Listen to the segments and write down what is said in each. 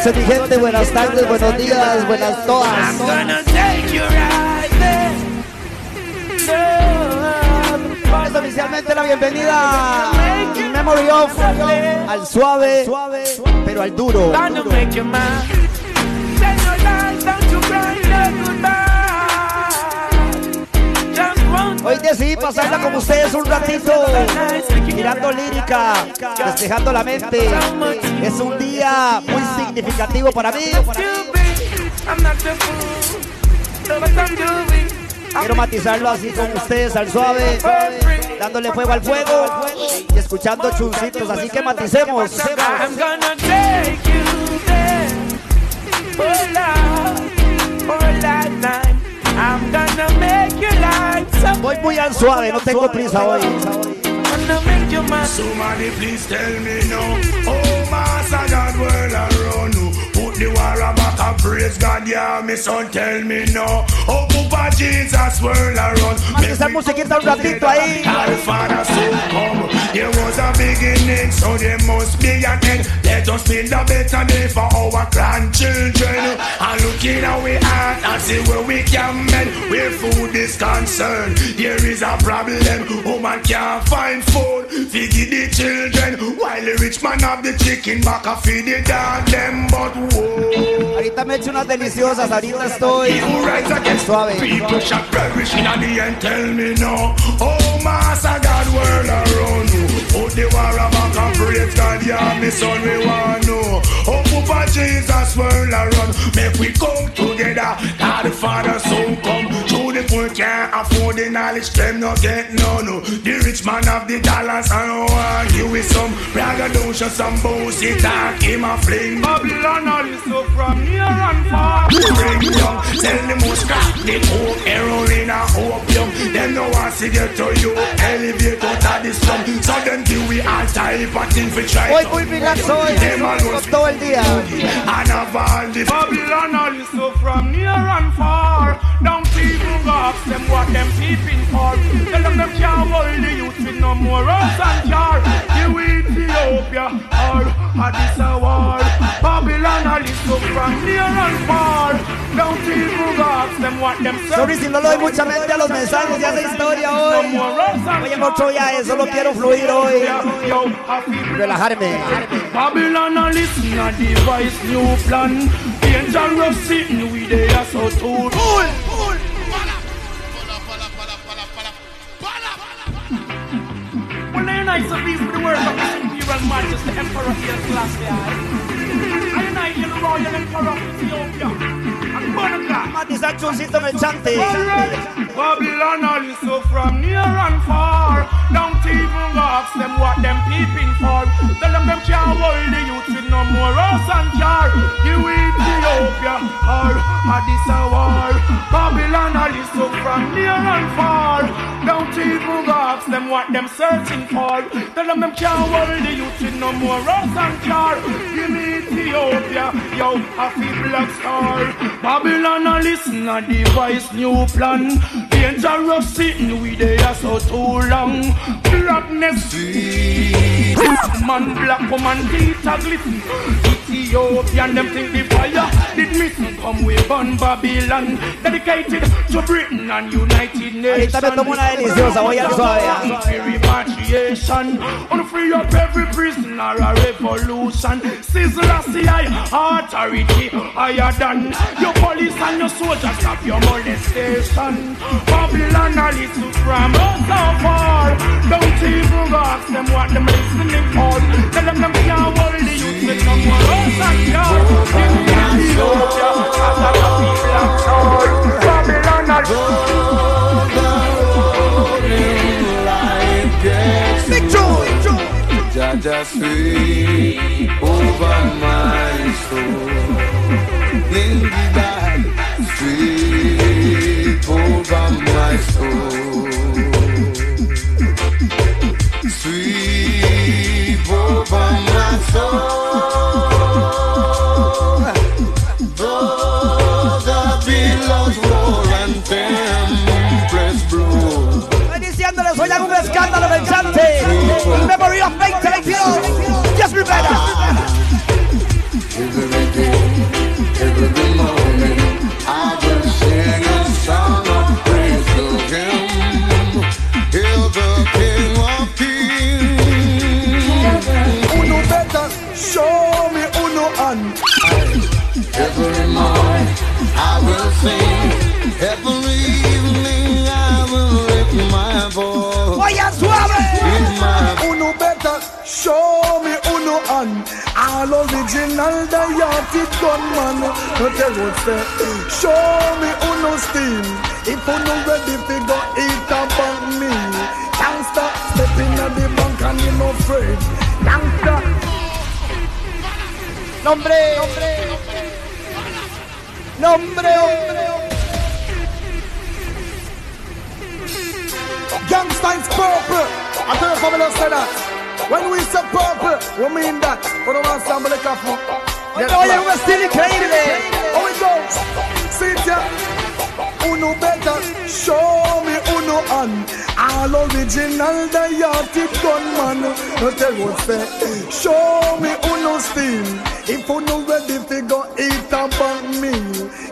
Eso, mi gente, buenas tardes, buenos días, buenas todas. Damos oficialmente la bienvenida a Memory of al suave, pero al duro. Hoy decidí pasarla como ustedes un ratito, mirando lírica, despejando la mente. Es un día muy significativo para mí. Quiero matizarlo así con ustedes al suave, dándole fuego al fuego y escuchando chuncitos, así que maticemos. Voy muy al suave, no tengo prisa hoy. Somebody please tell me no. Oh, Master God, where I run. Put the war back and praise God, yeah, my son, tell me no. Oh, Papa Jesus, where I run. Esa musiquita un ratito ahí. Alpha, so come. There was a beginning, so there must be an end. Let us build a better day for our grandchildren. And look in our heart and see where we can mend. Where food is concerned, there is a problem. Woman can't find food, feed the children. While the rich man have the chicken back and feed the dog them. But whoa. Ahorita me he hecho unas deliciosas, ahorita estoy suave. People shall perish in the end, tell me no. Oh, Master God, world around you. Oh, the war about and praise God, yeah, my son, we want to. Oh, Papa Jesus, world around. Make we come together, God the Father, Son, come. To the poor can't afford the knowledge, them no get none. The rich man have the dollars, I don't want you with some braggadocio, some bullshit, talk him a fling. Babylon, all is so from near and far. Bring down, sell the muscat, the old heroin and opium. Them no want to get to you, elevate out of the slum. So them do we all type of thing for try. Hoy muy pilas hoy, todo el día. And of all the Babylon, all is so from near and far. Down people go ask them what them peeping for. Tell them them can't hold the youth with no more rocks and jar. You Ethiopia, all at this war. Babylon, all is so from near and far. Down people go ask them what them. Sorry si no le doy mucha mente a los mensajes de esa historia hoy. Oye, mucho ya, eso lo quiero fluir hoy. Relajarme. Babylon, all is not the vice new plan. Angel rough sitting with the ass out too. Pull. When I unite the peace with the words of the imperial man, just the emperor here, class the eye. I unite the royal emperor of Ethiopia and Monica. Babylon, all is so from near and far. Don't even ask them what them peeping for. Tell them can't hold the youth with no more rose and jar. You Ethiopia or Addis Ababa. Babylon, all is so from near and far. Don't even ask them what them searching for. Tell them can't hold the youth with no more rose and jar. You Ethiopia, yo happy black star. Babylon, all is not device new plan. Angel of sitting with the ass so too long. Blackness, man, black woman, teacher glisten. Ethiopian, them think the fire did missing. Come with on Babylon, dedicated to Britain and United Nations. Ahorita me tomo una deliciosa, voy al suave. Repatriation, on free up every prisoner, a revolution. Sizzler, CI, authority, higher than your police and your soldiers, stop your molestation. Babylon, all is from us so far. Don't even ask them what them listening for. Tell them can't worry the youth with no more us and yours. Give me a Ethiopia, as a people of God. Babylon, all is victory. Jah Jah sweep over my soul. Then the God sweep over my soul, sweep over my soul. Though the billows roar and tempest blow. Estoy diciéndoles, hoy hago un escándalo pensante. In memory of 2022. Yes, we better. Show me uno and all original dietic gunman. Tell you say, show me uno steam. If uno ready fi go eat about me. Gangsta stepping at the bank and you no afraid. Gangsta. Nombre, nombre, nombre, nombre. Gangsta is purple. I tell you family say that. When we say purple, we mean that. We don't want somebody to come. Oye, we're still in Canada. How it goes? See it here. Uno better, show me uno and all original dietic gunman. Tell you what say. Show me uno steam. If uno ready fi go eat about me.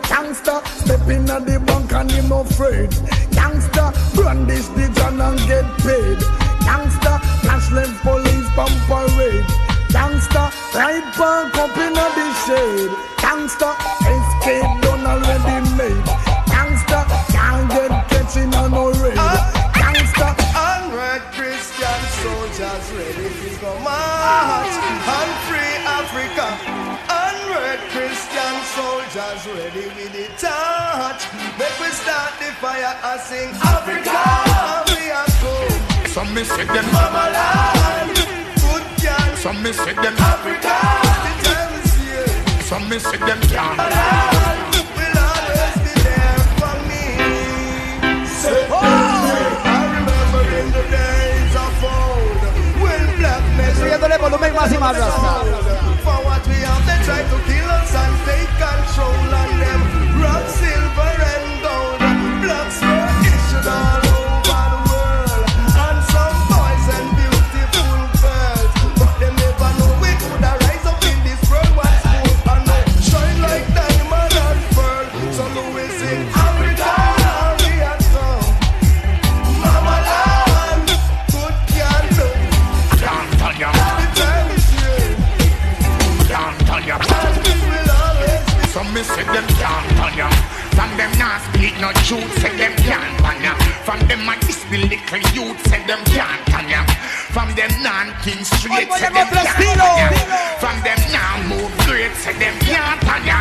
Gangsta step in at the bank and him no afraid. Gangsta brandish the gun and get paid. Gangsta, Ashland police pump parade. Gangsta, right back up in the shade. Gangsta, escape done already made. Gangsta, can't get catching on no raid. Gangsta, onward Christian soldiers ready to go march and free Africa. Onward Christian soldiers ready with the touch. Make we start the fire and sing Africa, we are cool. Some me say them mama land, good girl. Some me say them Africa, the time is here. Some me say them Canada land will always be there for me. Say, oh, I remember in the days of old when black men for what we have, they try to kill us and take control on them. Rock, silver and gold, blacks were issued all over the world. Said them can't pan ya. From them not speak no truth. Said them can't pan ya. From them a dismal little youth. Said them can't pan ya. From them non King Street. Said them can't pan ya. From them non move great. Said them can't pan ya.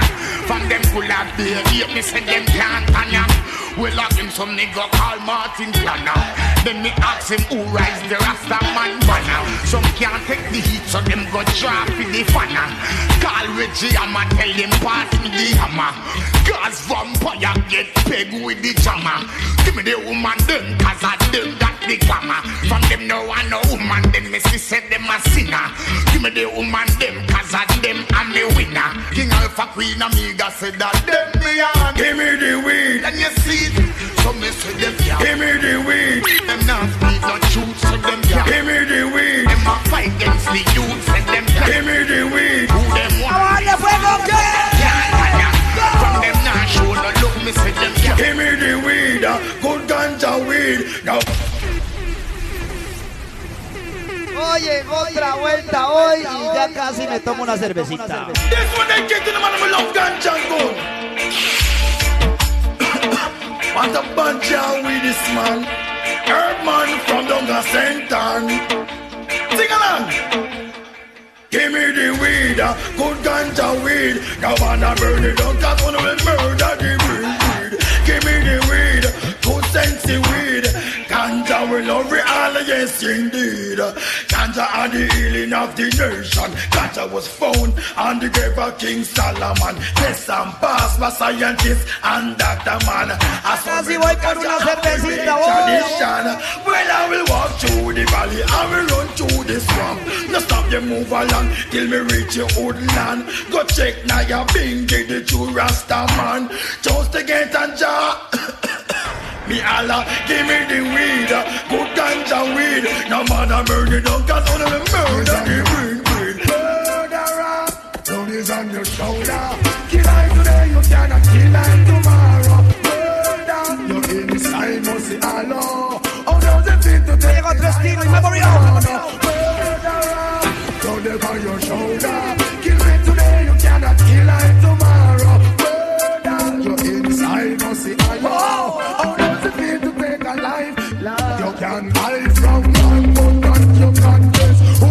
From them full of beer. Me said them can't pan ya. We lock him some nigga called Martin Planner. Then me ask him who rise the Rasta man banner. Some can't take the heat so them go drop in the fanner. Call Reggie I'ma tell him pass me the hammer. Cause vampire get peg with the jammer. Give me the woman them cause I them got the camera. From them no one no woman then me see said them a sinner. Give me the woman them cause I them am the winner. King Alpha Queen Amiga said that them me and give me the weed and you see. So me say them yeah. Give me the weed. Them not speak no truth. So them yeah. Give me the weed. Them a fight against the youth. Said them yeah. Give me the weed. Who them want? I want to yeah. From them not show no love. Me say them yeah. Give me the weed. Good ganja weed. Now. Oye, otra vuelta hoy y ya casi me tomo una cervecita. This one they get in the man of love ganja good. What a bunch of with this man, Herman from Dunga Centon. Sing along. Give me the weed, good ganja weed. Now wanna burn it down, cause one will murder the weed. Give me the weed, good sensey weed. Ganja will love it all, yes indeed. Ganja are the healing of the nation. Ganja was found on the grave of King Solomon. Test and pass by scientists and doctor man. As for me, tradition. Well, I will walk through the valley, I will run through the swamp. No stop you move along till me reach your old land. Go check now your bingy, the true Rasta man. Just to get and jar. Me Allah, give me the weed, good ganja weed. No matter murder, don't cause all of them murder. The green weed, murderer, blood is on your shoulder. Kill I today, you cannot kill I tomorrow. Murder, you're inside, must say Allah. Oh, there's a thing to take a destiny, memory of honor. Murderer, blood is on your shoulder. Kill me today, you cannot kill I tomorrow. Murder, you're inside, must say Allah. Life. You can hide from one, but you can't guess. Who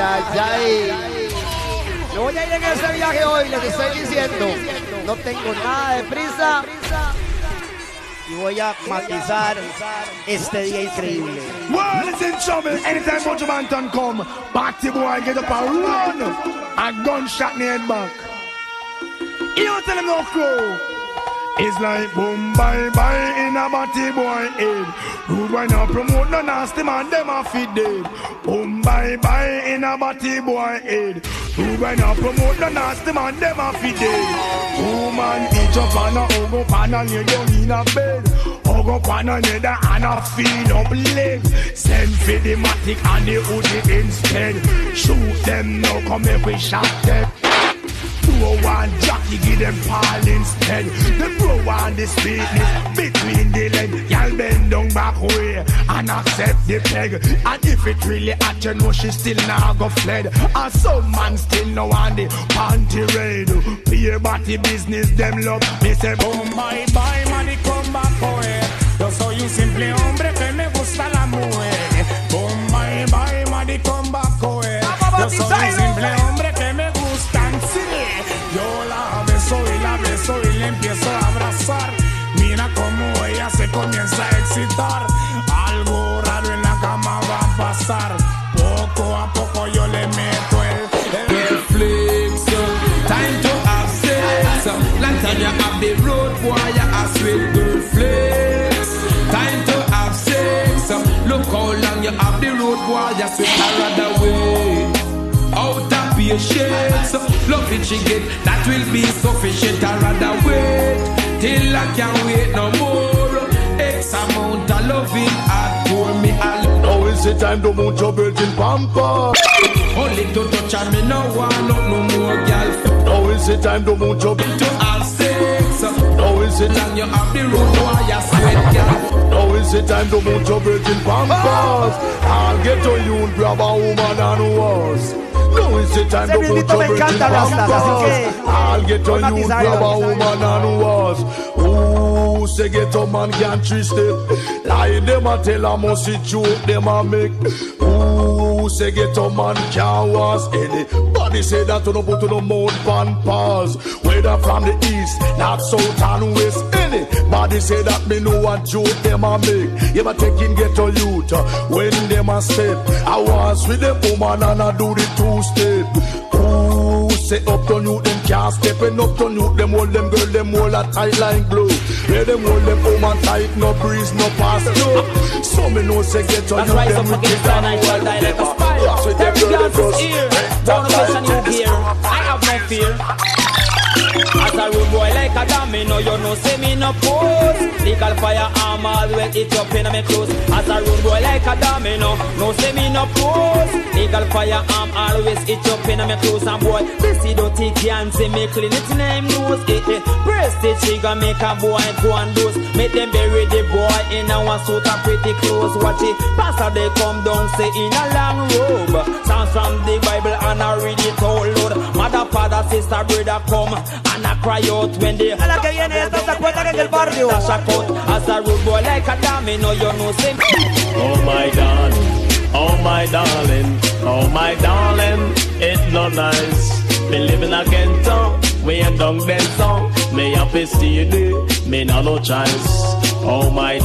ay, ay. Me voy a ir en este viaje hoy, les estoy diciendo. No tengo nada de prisa. Y voy a matizar este día increíble. World is in trouble. Anytime Mojo Banton come, Batty boy get up and run. And gunshot in the head back. You don't tell him no clue. It's like boom, bye, bye in a Batty boy head. Rude boy now promote no nasty man, them a feed them. Boom, bye, bye in a Batty boy head. Rude boy now promote no nasty man, them a feed them. Woman, eat up and a hug up and a lay down in a bed. Hug up on another and a feed up legs. Send for the matic and the hoodie instead. Shoot them now, come here we shot them. One jockey give them pal instead. The pro and the sweetness between the legs. Y'all bend down back way and accept the peg. And if it really at you know she still not go fled. And some man still no on the panty raid. Pure body business them love. Me say boom bye bye money come back boy. Yo soy un simple hombre que me gusta la mujer. Boom bye bye money come back boy. Yo soy un simple hombre que me gustan sí. Yo la beso y le empiezo a abrazar. Mira cómo ella se comienza a excitar. Algo raro en la cama va a pasar. Poco a poco yo le meto el flex. Time to have sex. Long time you have the road boy you ask with the flex. Time to have sex. Look how long you have the road boy you sweet another way. Out of patience, love it she get, that will be sufficient. I rather wait, till I can't wait no more. X amount of loving I pour me alone. Now is the time to mount your virgin pamper. Only to touch and me no one, not no more girl. Now is the time to mount your to have sex. Now is the time you have the road wire sweat girl. Now is the time to mount your virgin pampers. I'll get to you and grab a woman and worse. No, it's the time to go to me encanta rastas, así que I'll get on you, grab a woman and was. Ooh, say get a man can't twist it. Lie them and tell them how she joke them and make. Ooh, say get a man can't was anybody say that to no put to no mouth pan pass. Whether from the east, north, south and west. Body say that me know what joke them a make. You ma taking get a youth when them a step. I was with them woman and I do the two step. Ooh, say up to you them can't step and up to you them hold them girl them hold a tight line glue. Where them hold them woman tight no breeze no pass no. So me know say get a youth them with the financial dilemma. With them girl them just don't listen you here. I have no fear. As a rude boy like a domino, you know see me no pose. Legal fire arm always it up in my clothes. As a rude boy like a domino, no see me no pose. Legal fire arm always it up in my clothes. And boy, this he don't take and see me clean it name nose. Prestige she gon' make a boy go and lose. Make them bury the boy in a one suit of pretty clothes. Watch it, pastor they come down say in a long robe. Sounds from the Bible and I read it all loud. Mother, father, sister, brother come. And I cry out when they a la que viene esta se acuerda que es del barrio. As a rude boy like a domino, you know see. Oh my darling, it's not nice. Me living again town, we a dog them song. Me a pissy do, me no no choice. Oh my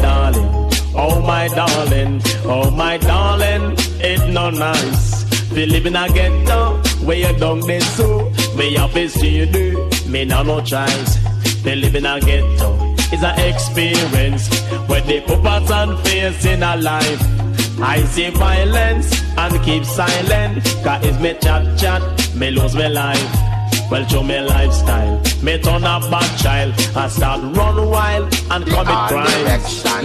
darling, it's not nice. We living again town, we a dog them so. Me a pissy do. Me now no choice. They live in a ghetto. It's an experience where they put us and face in a life. I see violence and keep silent. Cause it's me chat, me lose me life. Well, show me lifestyle. Me turn a bad child and start run wild and commit crime.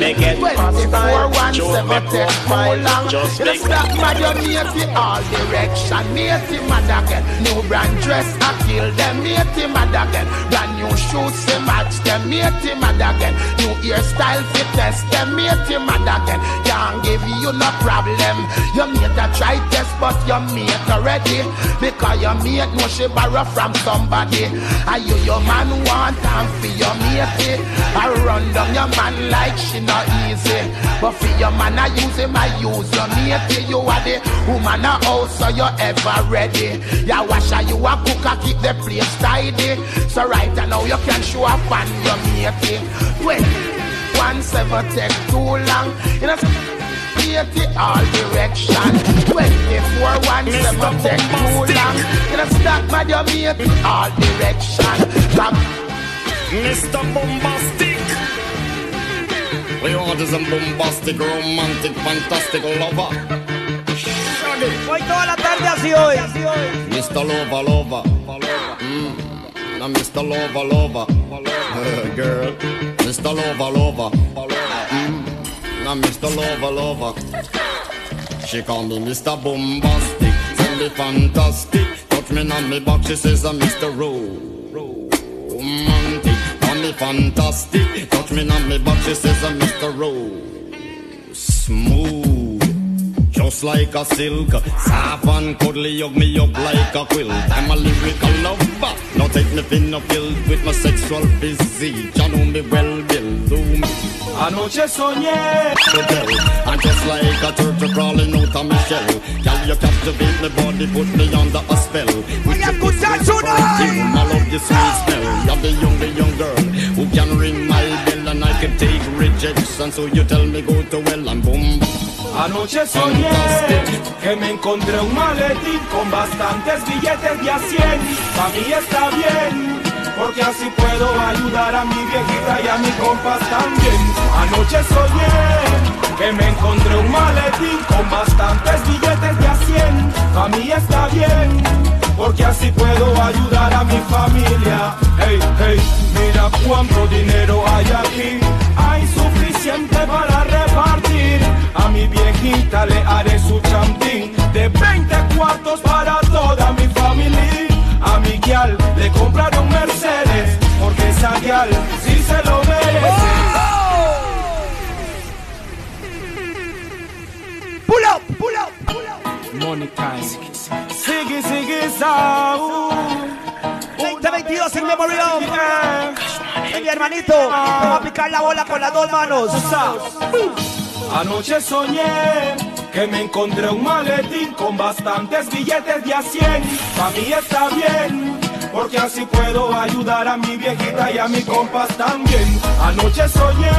Me get past time, show me profile. Just make that madonate all direction. Matey mad again, new brand dress I kill them. Matey mad again, brand new shoes to match them. Matey mad again, new hairstyle fit test them. Matey mad again, can't give you no problem. Your mate a try test but your mate already because your mate no she borrow from from somebody. Are you your man want and for your matey? I run down your man like she not easy. But for your man I use him, I use your matey. You are the woman I house, so you're ever ready. You wash her, you a cook her, keep the place tidy. So right now you can show up on your matey. 21-7 take too long. You know, 80 all direction. 24-1-7 take too long. You know, stop by your matey all direction. Stop. Mr. Bombastic. We all just a bombastic, romantic, fantastic lover. Hoy toda la tarde así hoy. Mr. Lova Lova. Now Mr. Lova Lova. Girl, Mr. Lova Lova. Now Mr. Lova Lova. She call me Mr. Bombastic, send me fantastic. Touch me on me back, she says I'm Mr. Romantic. Call me fantastic, touch me on me back, she says I'm Mr. Ro. Smooth, just like a silk, soft and cuddly, hug me up like a quilt. I'm a lyrical lover, now take me thin or filled with my sexual physique. You know me well, Bill, do me. Anoche soñé. I'm just like a turtle crawling out of my shell. Girl, you captivate my body, put me under a spell. With your kisses, I love your sweet smell. You're the young girl who can ring my bell, and I can take rejection. So you tell me go to hell and boom. Anoche soñé que me encontré un maletín con bastantes billetes de a 100. Pa' mí está bien, porque así puedo ayudar a mi viejita y a mi compas también. Anoche soñé que me encontré un maletín con bastantes billetes de a 100. Pa' mí está bien, porque así puedo ayudar a mi familia. Hey, hey, mira cuánto dinero hay aquí. Hay suficiente para repartir. A mi viejita le haré su champín de 20 cuartos para toda mi familia. A mi guial le compraré un Mercedes, porque esa guial sí se lo merece. Pull up, pull up, pull up. Mónica, sigue, sigue, Saúl. 2022 en Memorial. Mi hermanito, vamos a picar la bola con las dos manos. Anoche soñé que me encontré un maletín con bastantes billetes de a 100. Pa' mí está bien, porque así puedo ayudar a mi viejita y a mi compas también. Anoche soñé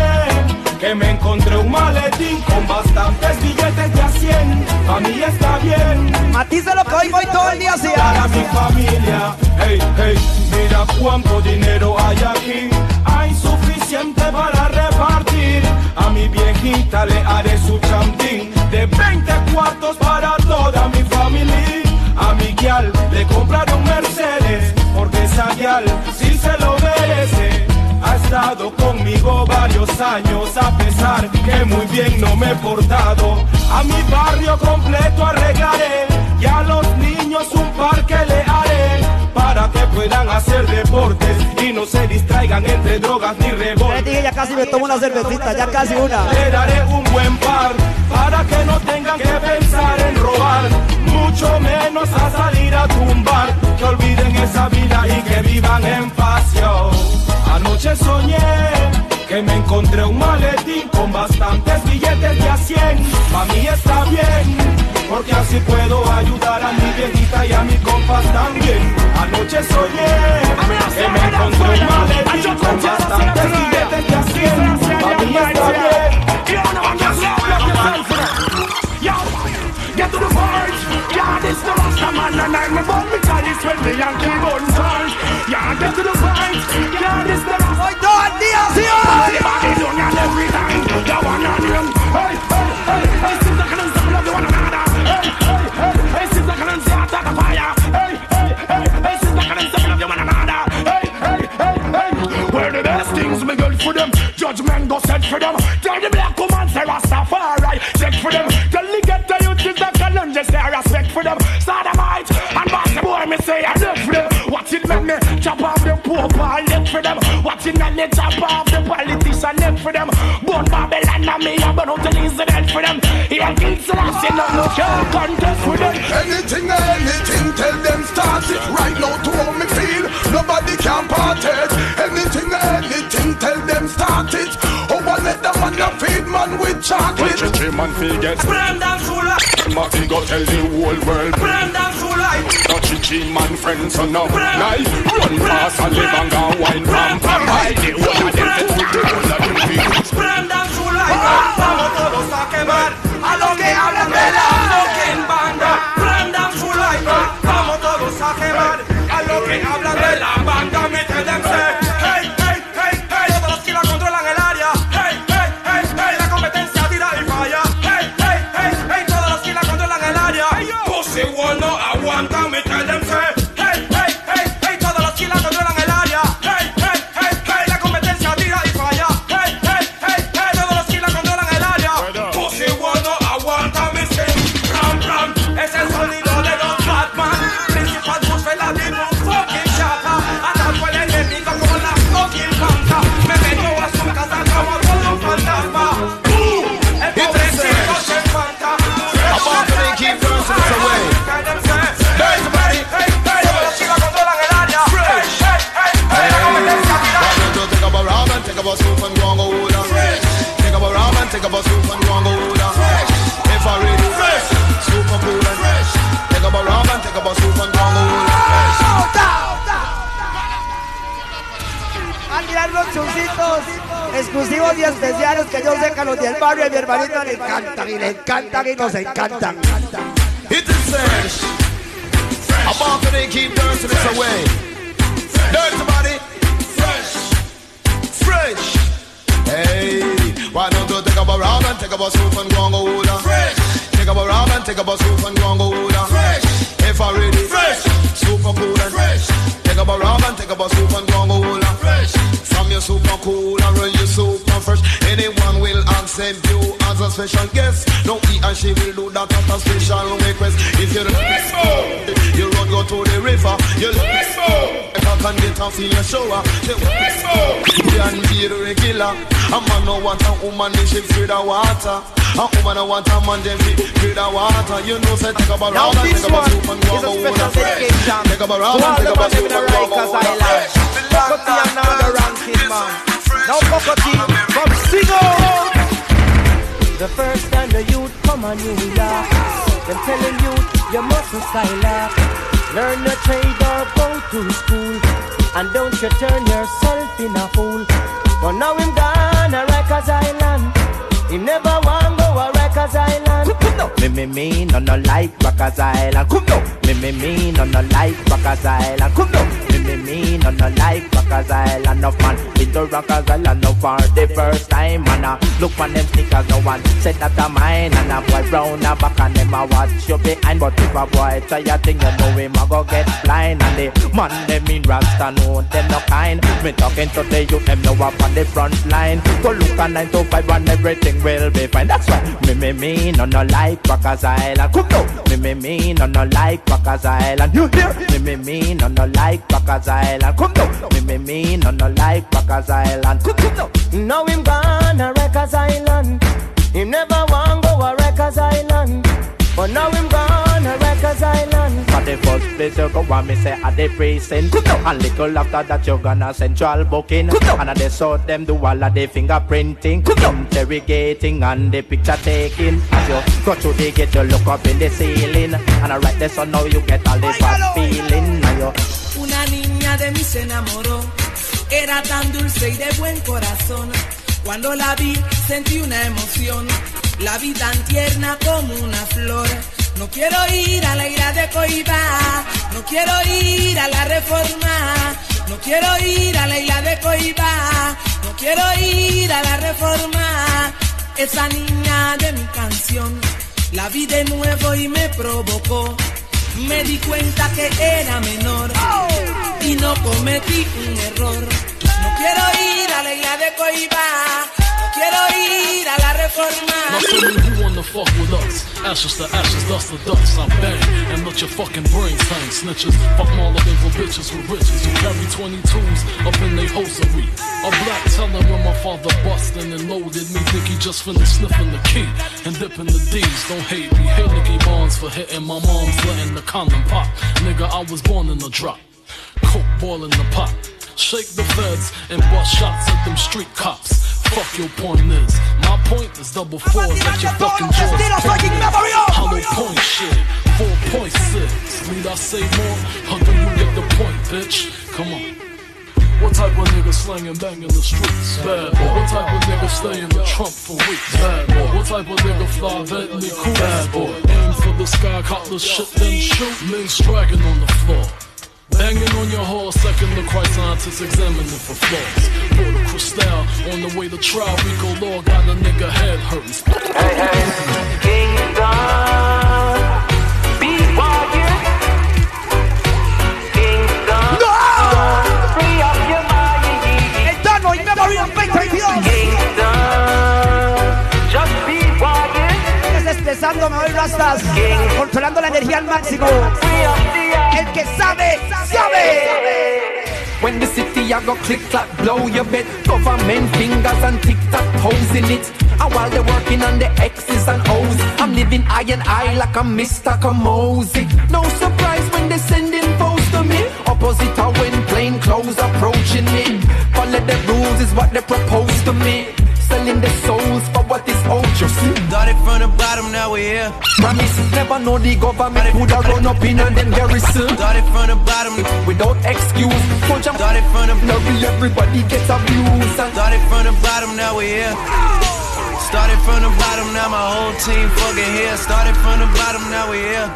que me encontré un maletín con bastantes billetes de a 100. Pa' mí está bien. Matiza lo que hoy voy todo el día hacia. Para mi familia, hey, hey, mira cuánto dinero hay aquí. Hay suficiente para repartir. A mi viejita le haré su champín de 20 cuartos para toda mi familia. A mi guial le compraré un Mercedes, porque esa guial sí se lo merece. Ha estado conmigo varios años, a pesar que muy bien no me he portado. A mi barrio completo arreglaré y a los niños un parque le haré, para que puedan hacer deportes y no se distraigan entre drogas ni revolver. Ya casi me tomo una cervecita, ya casi una. Le daré un buen par para que no tengan que pensar en robar, mucho menos a salir a tumbar. Que olviden esa vida y que vivan en paz. Anoche soñé que me encontré un maletín con bastantes billetes de a 100. Pa' mí está bien, porque así puedo ayudar a mi viejita y a mi compas también. Anoche soñé que me encontré un maletín con bastantes billetes de a 100. Pa' mí está bien. Hoy todo el día, sí, hoy. Where the best things we good for them. Judgment go set for them. Tell the black woman, say Rastafari. Check for them. Tell the get the youth is the challenge. Say I respect for them. Sodomite and bossy boy, me say I look for them. Watch it, make me chop off them poor pal. For them, watching and the top of the politician left for them. Born Babylon and me, I'm going to lose the head for them. He had kids and I said, no, no, can't contest with them. Anything, anything, tell them start it right now to hold me feet. country man feel get Brandon Sula. Martin go tell the whole world Brandon Sula. Not chichi man friends so no life. Run fast and live and go wine from Pampai. The one of them put the one of them feet Brandon Sula. Vamos todos a quemar a los que hablan de la loca en banda. Brandon Sula. Vamos todos a quemar a los que hablan de la banda. Métedense. Exclusivos y especiales que yo sé que a los del barrio y mi hermanito le encantan y nos encantan. It is fresh. I'm about to keep dirtiness away. Dirty body. Fresh. Fresh. Hey, why don't you take up a round and take up a soup and go on go order? Fresh. Take up a round and take up a soup and go on go order. Fresh. If I read it. Fresh. Super cool and fresh. Take up a round and take up a soup and go on go order. Fresh. From you super cool and run you super fresh. Anyone will accept you as a special guest. No, he and she will do that at a special request. If you look this you run go to the river. You look this if I can get off in your shower. You can be the regular. A man no want a woman they ship through the water. A woman no want a man they ship through the water. You know say take up a round and take up a soup and go over the fresh. Take up a round and take up a soup and go over the fresh. Cocotte and now the ranking man. Now Cocotte from Singo. The first time the youth come on New York, them telling you you mustn't style up. Learn a trade or go to school, and don't you turn yourself in a fool. But now him gone a Rikers Island. He never want go a Rikers Island. Me no like Rikers Island. Come no. Me no like Rikers Island. Come no. Me no like Rikers Island, no fun. Into Rikers Island, no fun. The first time, and I look on them sneakers, no one said that I'm mine. And a boy round a back and them a watch you behind. But if a boy try a thing, you know him a go get blind. And the man them in Rasta know them no kind. Me talking to the youth, them no up on the front line. So look on 9 to 5 and everything will be fine. That's why me no like Rikers Island. Come now, me no like Rikers Island. You hear? Me no like Rikers Island. Come down, me no like Rikers Island. Come down. Now him gone a Rikers Island. Him never want go a Rikers Island. But now him gone a Rikers Island. For the first place you go and me say at the prison. Come down. And little after that you gonna central booking. Come down. And at the south them do all of the fingerprinting. Come down. Interrogating and the picture taking. As you go through the gate you look up in the ceiling. And I write the sun now you get all this bad feeling. Now you una niña de mí se enamoró, era tan dulce y de buen corazón. Cuando la vi sentí una emoción, la vi tan tierna como una flor. No quiero ir a la ira de Coiba, no quiero ir a la reforma. No quiero ir a la ira de Coiba, no quiero ir a la reforma. Esa niña de mi canción, la vi de nuevo y me provocó. Me di cuenta que era menor y no cometí un error. No quiero ir a la isla de Coiba, no quiero ir a la reforma. Not you wanna fuck with us. Ashes to ashes, dust to dust, I bang. And let your fucking brains hang. Snitches, fuck all of them for bitches with riches. Who carry 22s up in they hosiery. A black teller when my father bustin' and loaded me. Think he just finna sniffin' the key and dippin' the D's. Don't hate me, hate Nicky Bonds for hitting my mom's letting the condom pop. Nigga, I was born in the drop. Coke boilin' the pot. Shake the feds and bust shots at them street cops. Fuck your point is, my point is double fours like your fucking joystick. Hollow point shit, 4.6. Need I say more? How do you get the point, bitch? Come on. What type of nigga slang and bang in the streets? Bad boy. What type of nigga stay in the trunk for weeks? Bad boy. What type of nigga fly deadly cool? Bad boy. Aim for the sky, cop the shit, then shoot. Links dragging on the floor. Banging on your horse, second the Christ scientists examining for flaws. Pour the crystal on the way to trial. Rico Law got a nigga head hurting. Hey, hey, Kingdom. Me voy rastas, controlando la energía al máximo. El que sabe, sabe. When the city I go click clap, blow your bed. Government fingers and tick tock toes in it. And while they're working on the X's and O's, I'm living eye and eye like I'm Mr. Kamosi. No surprise when they sending foes to me. Opposite are when plain clothes approaching me. Follow the rules is what they propose to me. Selling the souls for what is owed. Started from the bottom, now we're here. Promises never know the government would have run up in and then very soon. Started from the bottom, without excuse. Started from the bottom, everybody gets abused. Started from the bottom, now we're here. Started from the bottom, now my whole team fucking here. Started from the bottom, now we're here.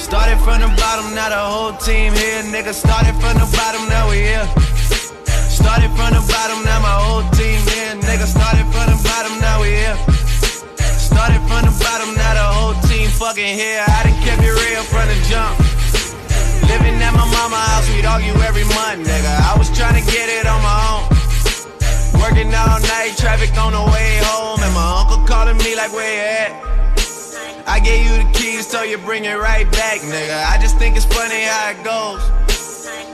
Started from the bottom, now the whole team here. Nigga, started from the bottom, now we're here. Started from the bottom, now my whole team here. Nigga, started from the bottom, now we here. Started from the bottom, now the whole team fucking here. I done kept it real from the jump. Living at my mama's house, we'd argue every month, nigga. I was trying to get it on my own. Working all night, traffic on the way home. And my uncle calling me like, where you at? I gave you the keys, so you bring it right back, nigga. I just think it's funny how it goes.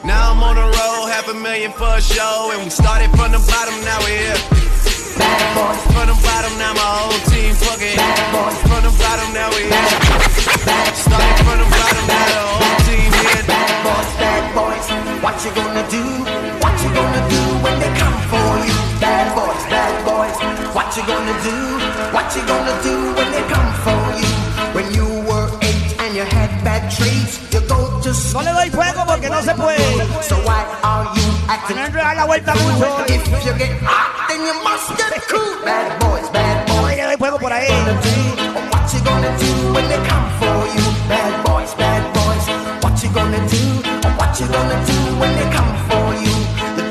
Now I'm on the road, $500,000 for a show. And we started from the bottom, now we're here. Bad boys. From the bottom, now my whole team fucking bad boys. From the bottom, now we're here. Started from the bottom, now the whole team here. Bad boys, bad boys. What you gonna do? What you gonna do when they come for you? Bad boys, bad boys. What you gonna do? What you gonna do when they come for you? When you were 8 and you had bad traits, you go to school. No le doy fuego porque no se puede. So why are you acting? La vuelta mucho. If you get hot, then you must get cool. Bad boys, bad boys. No le doy fuego por ahí. What you gonna do when they come for you? Bad boys, bad boys. What you gonna do? What you gonna do when they come for you? You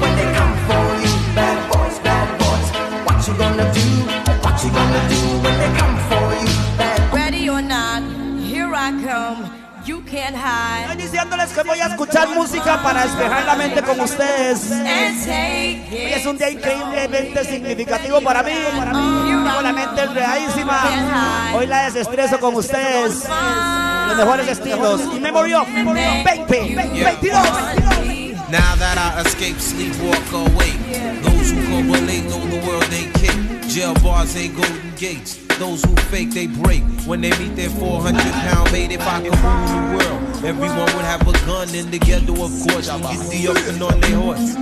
when they come for you? Bad boys, bad boys. What you gonna do? What you gonna do when they come for you? Bad boys. Ready or not, here I come. You can't hide. Estoy diciéndoles que voy a escuchar música para despejar la mente con ustedes. Hoy es un día increíblemente significativo para mí. Tengo la mente enredadísima. Hoy la desestreso con ustedes. Los mejores estilos. Y Memory of 2022. Now that I escape, sleep, walk away. Those who go relate know the world ain't cake. Jail bars ain't golden gates. Those who fake, they break. When they meet their 400-pound mate, if I could rule the world, everyone would have a gun in the ghetto, of course. You get the up and on their horse.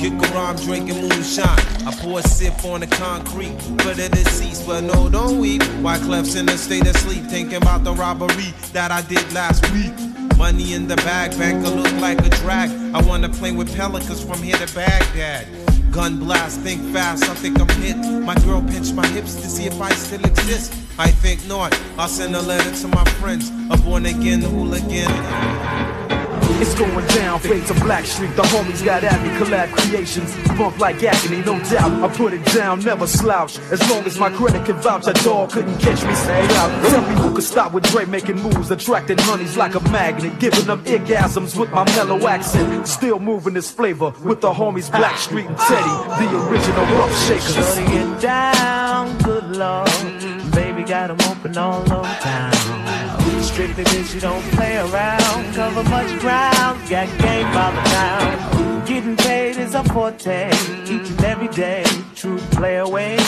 Kick around, drinking moonshine. I pour a sip on the concrete for the deceased, but no, don't weep. Wyclef's in a state of sleep, thinking about the robbery that I did last week. Money in the bag, banker look like a drag. I wanna play with pelicans from here to Baghdad. Gun blast, think fast, I think I'm hit. My girl pinched my hips to see if I still exist. I think not, I'll send a letter to my friends. A born again hooligan. It's going down, fade to Black Street. The homies got at me, collab creations. Bump like agony, no doubt. I put it down, never slouch. As long as my credit can vouch, a dog couldn't catch me, say out. Tell me who could stop with Dre making moves, attracting honeys like a magnet, giving them orgasms with my mellow accent. Still moving this flavor with the homies Black Street and Teddy, the original rough shakers. Shutting it down, good lord. Baby got them open all over town. Strictly bitch, you don't play around. Cover much ground, got game by the town. Getting paid is a forte, each and every day. true playaway.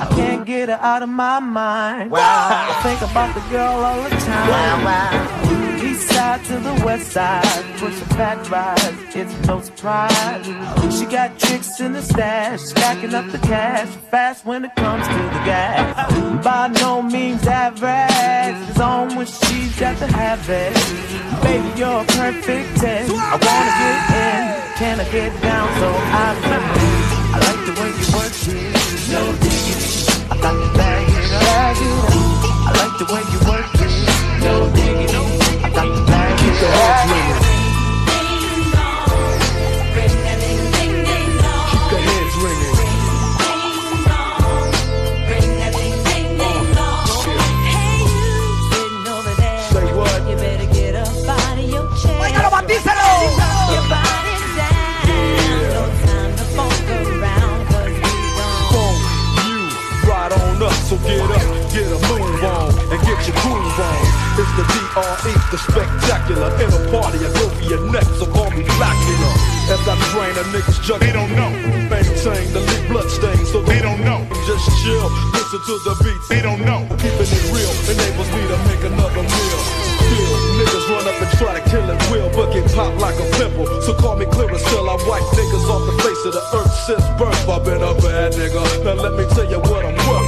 I can't get her out of my mind. Wow. I think about the girl all the time. Wow, wow. East side to the west side, push a fat ride, it's no surprise. She got tricks in the stash, stacking up the cash, fast when it comes to the gas. By no means average, it's on when she's at the habit. Baby, you're a perfect 10. I wanna get in, can I get down so I can? I like the way you work it, no digging. I like to bag it up. I like the way you work it, no digging. I like to bag it up. Keep the heads ringing. Keep the heads ringing. Say what? You better get up out of your chair. Oígalo, bandíselo. So get up, get a move on, and get your groove on. It's the DRE, the spectacular. In a party, I go for your neck, so call me Blackula. As I drain a nigga's jug, they don't know. Maintain the leak blood stain, so they don't know. Just chill, listen to the beats, they don't know. Keeping it real enables me to make another meal. Still, niggas run up and try to kill it real, but get popped like a pimple. So call me clear as hell. I wipe niggas off the face of the earth since birth. I've been a bad nigga. Now let me tell you what I'm worth.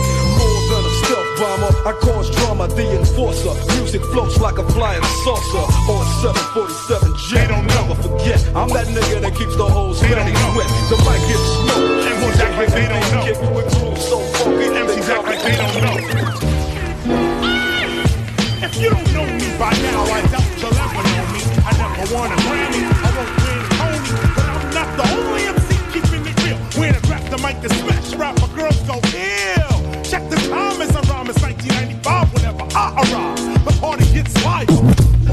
I cause drama, the enforcer. Music floats like a flying saucer on 747 jet. They don't never forget. I'm that nigga that keeps the whole spanny wet. The mic gets smoked. And what's that like they don't know? Kick you with moves so funky. MCs act like they don't know. If you don't know me by now, I doubt you'll ever know me. I never won a Grammy. I won't win Tony. But I'm not the only MC keeping it real. When I grab the mic to smash rap, my girls go ill. Check the comments around, it's 1995 whenever I arrive. The party gets live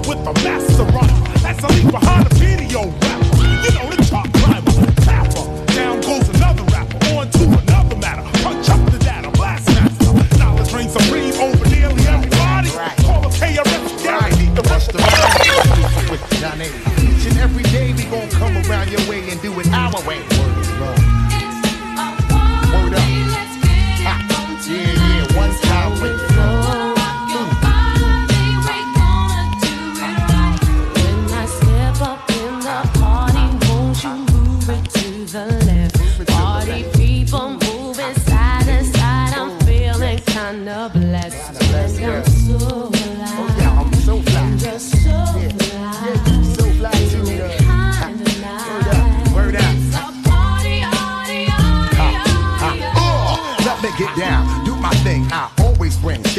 with the master rhyme. As I leave behind a video rapper, you know the top climber, tapper. Down goes another rapper, on to another matter. Punch up the data, blast master. Knowledge reigns supreme over nearly everybody. Call a KRS, guaranteed to rush the body. Each and every day we gon' come around your way and do it our way.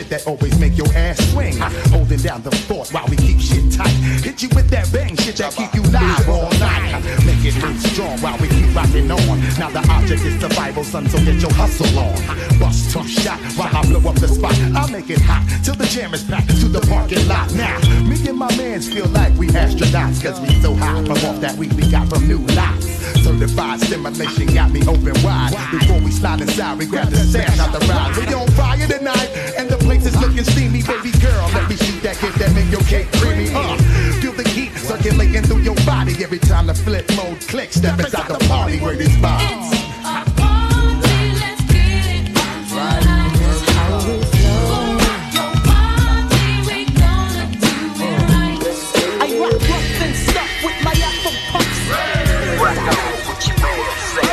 That always make your ass swing. Holding down the fort while we keep shit tight. Hit you with that bang shit that keep you live all night. Make it move strong while we keep rocking on. Now the object is survival, son, so get your hustle on. Bust tough shot while I blow up the spot. I'll make it hot till the jam is packed to the parking lot. Now, me and my mans feel like we astronauts, cause we so high from off that weed we got from new lots. Certified stimulation got me open wide. Before we slide inside, we grab the sand out the ride. We on fire tonight, and the place is looking steamy. Baby girl, let me shoot that kick that make your cake creamy. Feel the heat circulating through your body every time the flip mode clicks. Step inside the party where this vibe.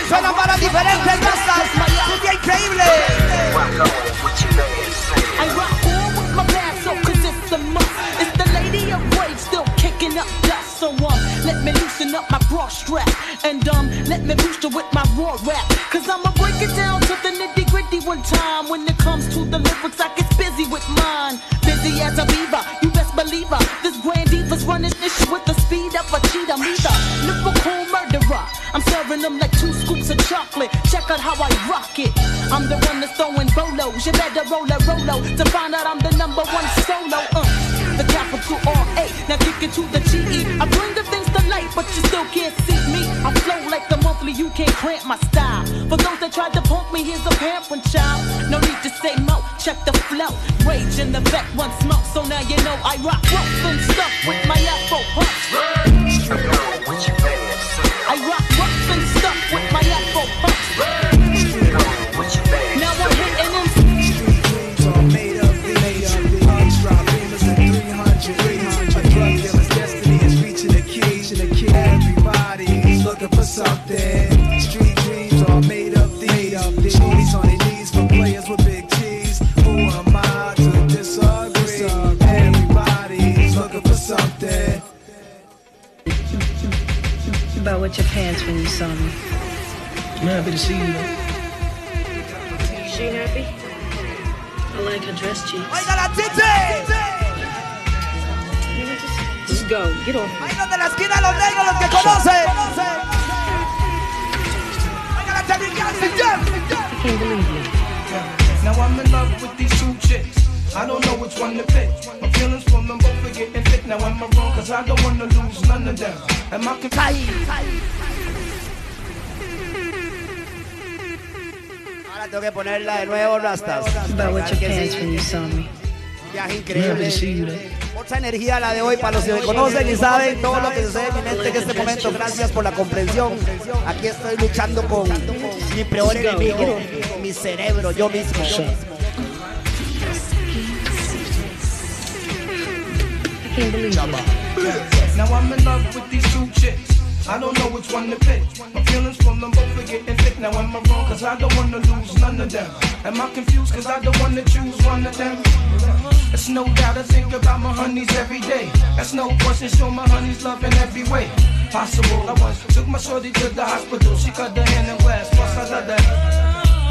Suena para diferentes razas, cumbia increíble. I rock all with my pass up, cause it's a must. It's the lady of rage still kicking up dust. So let me loosen up my bra strap. And let me boost her with my raw rap. Cause I'ma break it down to the nitty gritty one time. When it comes to the lyrics, I get busy with mine. Busy as a beaver, you best believe her. This grand diva's running this shit with the speed of a cheetah. Neither lyrical murderer, I'm serving them like two scoops of chocolate. Check out how I rock it. I'm the one that's throwing bolos. You better roll a rolo to find out I'm the number one solo. The capital R-A. Now kick it to the G-E. I bring the things to light, but you still can't see me. I flow like the monthly. You can't cramp my style. For those that tried to punk me, here's a pamphlet, child. No need to say mo. Check the flow. Rage in the back, one smoke. So now you know I rock rough and stuff with my Afro punch. I rock rough and stuff with my Afro punch. something. Street dreams are made up these. Shorties on their knees for players with big T's. Who am I to disagree? Everybody's looking for something. About what your pants when you saw me. I'm happy to see you. She happy? I like her dress cheeks. ¡Oiga la tite! Let's go, get on. Ahí donde la esquina los negros, los que conocen. I can't believe you. Now I'm in love with these two chicks. I don't know which one to pick. My feelings for them both are getting thick. Now am I wrong? Cause I don't want to lose none of them. Am I ahora tengo que ponerla de nuevo, Rastas. About what your pants when you saw me. Viaje increíble. Mucha energía la de hoy para los que me conocen y saben todo lo que sucede en mi mente en este momento. Gracias por la comprensión. Aquí estoy luchando con mi peor enemigo, mi cerebro, yo mismo. Now I'm in love with these two chicks. I don't know which one to pick. My feelings from them both are getting thick. Now am I wrong? Cause I don't want to lose none of them. Am I confused? Cause I don't want to choose one of them. It's no doubt I think about my honeys every day. That's no question, show my honeys love in every way possible. I once took my shorty to the hospital. She cut her hand in glass, plus I love that.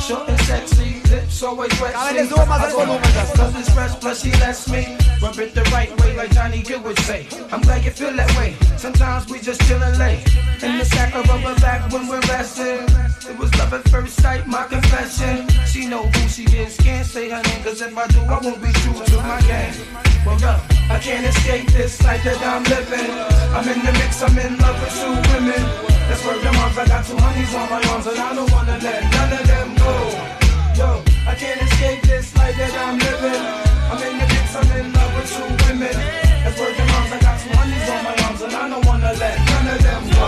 Short and sexy, lips always wet. I love this fresh, plus she lets me rub it the right way like Johnny Gill would say. I'm glad you feel that way. Sometimes we just chill and lay in the sack of rubber back when we're resting. It was love at first sight, my confession. She know who she is, can't say her name. Cause if I do, I won't be true to my game. Well, up, I can't escape this life that I'm living. I'm in the mix, I'm in love with two women. That's where the moms, I got two honeys on my arms. And I don't wanna let none of them go. Yo, I can't escape this life that I'm living. I'm in the mix, I'm in love with two women. That's where the moms, I got two honeys on my arms. And I don't wanna let none of them go.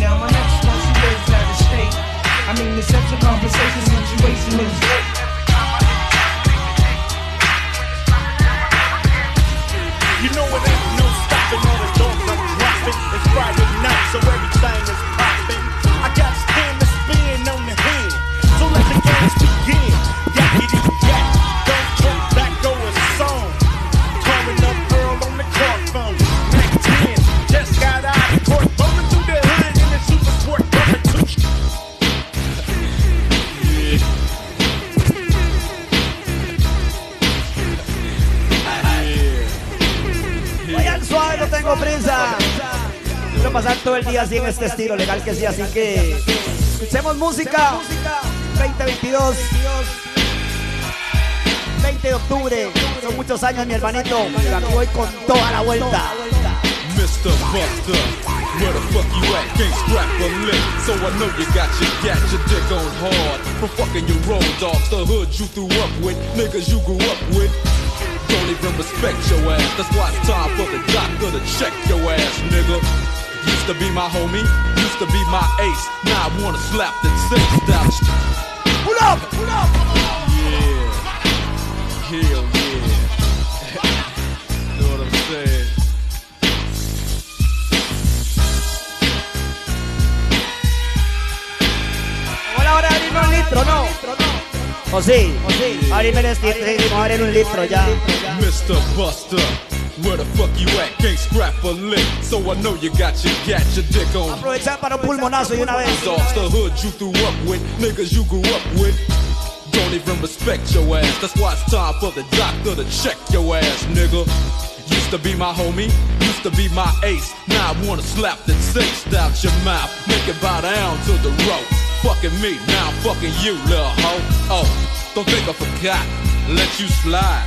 Now my next one, she lives out of state. I mean, the sexual conversation situation is great. You know it ain't no stopping, all the dogs are dropping. It's Friday night, so everything is popping. I got stand to spin on the hand, so let the games begin. Yakety yak, don't turn back, go a song. Calling up girl on the car phone. Mac 10, just got out of court, bumping through the hood in the super sport, bumping two. Suave, no tengo prisa. Quiero pasar todo el día así en este estilo, legal que sí, así que escuchemos música. 2022, 20 de octubre, son muchos años, mi hermanito. Aquí voy con toda la vuelta. Mr. Buster, where the fuck you at? Can't scrap a lick, so I know you got your dick on hard from fucking your road dogs, the hood you threw up with, niggas you grew up with. Don't even respect your ass. That's why it's time for the doctor to check your ass, nigga. Used to be my homie, used to be my ace. Now I wanna slap that six down. Pull up, pull up. Yeah, hell yeah. Know what I'm saying? Hola, ahora abrimos un litro, no. O sí, ahora me necesito abrir un litro ya. Mr. Buster, where the fuck you at? Can't scrap a lick, so I know you got your dick on. Aprovechar para un pulmonazo de una vez. Dogs, the hood you threw up with, niggas you grew up with. Don't even respect your ass. That's why it's time for the doctor to check your ass, nigga. Used to be my homie, used to be my ace. Now I wanna slap that taste out your mouth, make it bow down to the rope. Fucking me, now I'm fucking you, little hoe. Oh, don't think I forgot. Let you slide,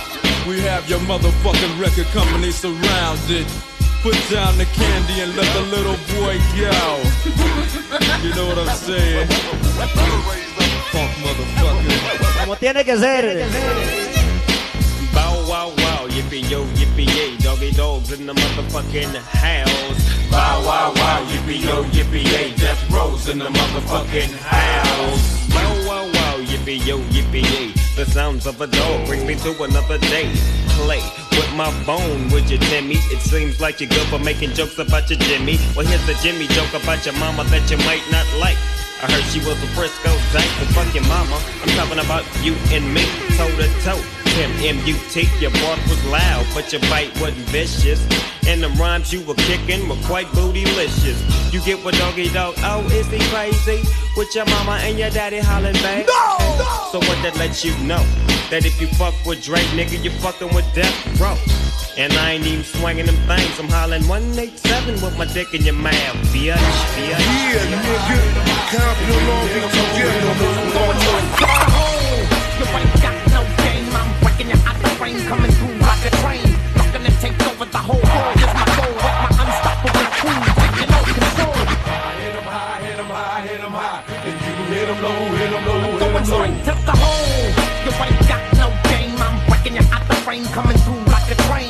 We have your motherfucking record company surrounded. Put down the candy and let the little boy go. You know what I'm saying? tiene que ser. Bow wow wow, yippee yo, yippee yay, doggy dogs in the motherfucking house. Bow wow wow, yippee yo, yippee yay, death rows in the motherfucking house. Bow wow wow, yippee yo, yippee yay, the sounds of a dog bring me to another day. Play with my bone, with your Timmy. It seems like you're good for making jokes about your Jimmy. Well, here's the Jimmy joke about your mama that you might not like. I heard she was a Frisco dyke, but fuck your mama. I'm talking about you and me, toe to toe. M-M-U-T, your bark was loud, but your bite wasn't vicious. And the rhymes you were kicking were quite bootylicious. You get what doggy dog, oh, is he crazy? With your mama and your daddy hollering back. No! So what that lets you know, that if you fuck with Drake, nigga, you fucking with Death Row. And I ain't even swinging them things, I'm hollering 187 with my dick in your mouth, bitch, bitch. Yeah, nigga, count no longer together. I'm going to go home. You ain't got no game, I'm breaking you out the frame, coming through like a train. Fucking and take over the whole world, is my goal, with my unstoppable crew, taking no control. I hit him high, hit him high, hit him high, and you hit him low, hit him low, hit him low. I'm going straight to the hole. You ain't got no game, I'm breaking you out the frame, coming through like a train.